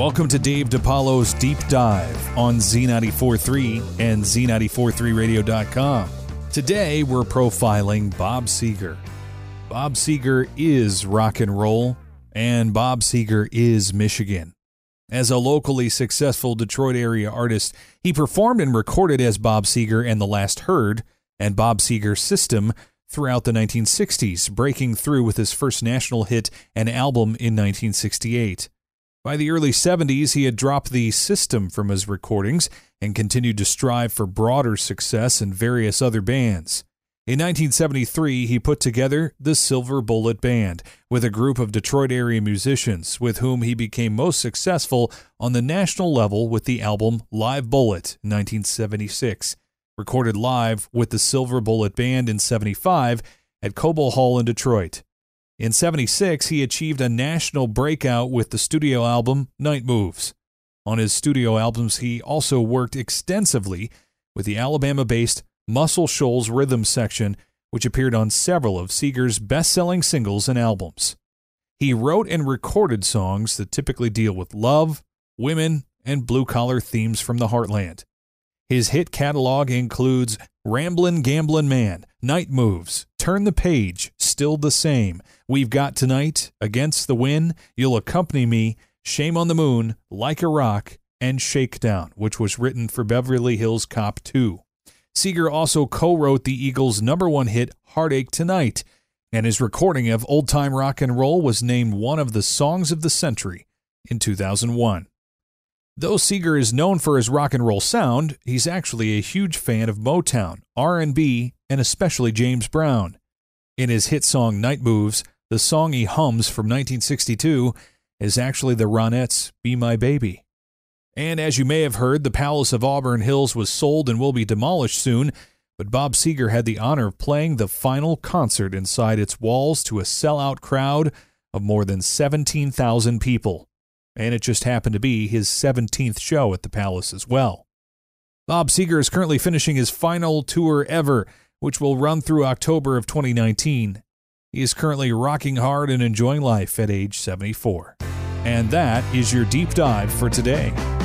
Welcome to Dave DePaulo's Deep Dive on Z94.3 and Z94.3radio.com. Today, we're profiling Bob Seger. Bob Seger is rock and roll, and Bob Seger is Michigan. As a locally successful Detroit area artist, he performed and recorded as Bob Seger and The Last Heard and Bob Seger System throughout the 1960s, breaking through with his first national hit and album in 1968. By the early 70s, he had dropped the System from his recordings and continued to strive for broader success in various other bands. In 1973, he put together the Silver Bullet Band with a group of Detroit-area musicians with whom he became most successful on the national level with the album Live Bullet, 1976, recorded live with the Silver Bullet Band in 75 at Cobo Hall in Detroit. In 76, he achieved a national breakout with the studio album Night Moves. On his studio albums, he also worked extensively with the Alabama-based Muscle Shoals Rhythm Section, which appeared on several of Seger's best-selling singles and albums. He wrote and recorded songs that typically deal with love, women, and blue-collar themes from the heartland. His hit catalog includes Ramblin' Gamblin' Man, Night Moves, Turn the Page, Still the Same, We've Got Tonight, Against the Wind, You'll Accompany Me, Shame on the Moon, Like a Rock, and Shakedown, which was written for Beverly Hills Cop 2. Seger also co-wrote the Eagles' number one hit, Heartache Tonight, and his recording of Old Time Rock and Roll was named one of the Songs of the Century in 2001. Though Seger is known for his rock and roll sound, he's actually a huge fan of Motown, R&B, and especially James Brown. In his hit song Night Moves, the song he hums from 1962 is actually the Ronettes' Be My Baby. And as you may have heard, the Palace of Auburn Hills was sold and will be demolished soon, but Bob Seger had the honor of playing the final concert inside its walls to a sellout crowd of more than 17,000 people. And it just happened to be his 17th show at the Palace as well. Bob Seger is currently finishing his final tour ever, which will run through October of 2019. He is currently rocking hard and enjoying life at age 74. And that is your deep dive for today.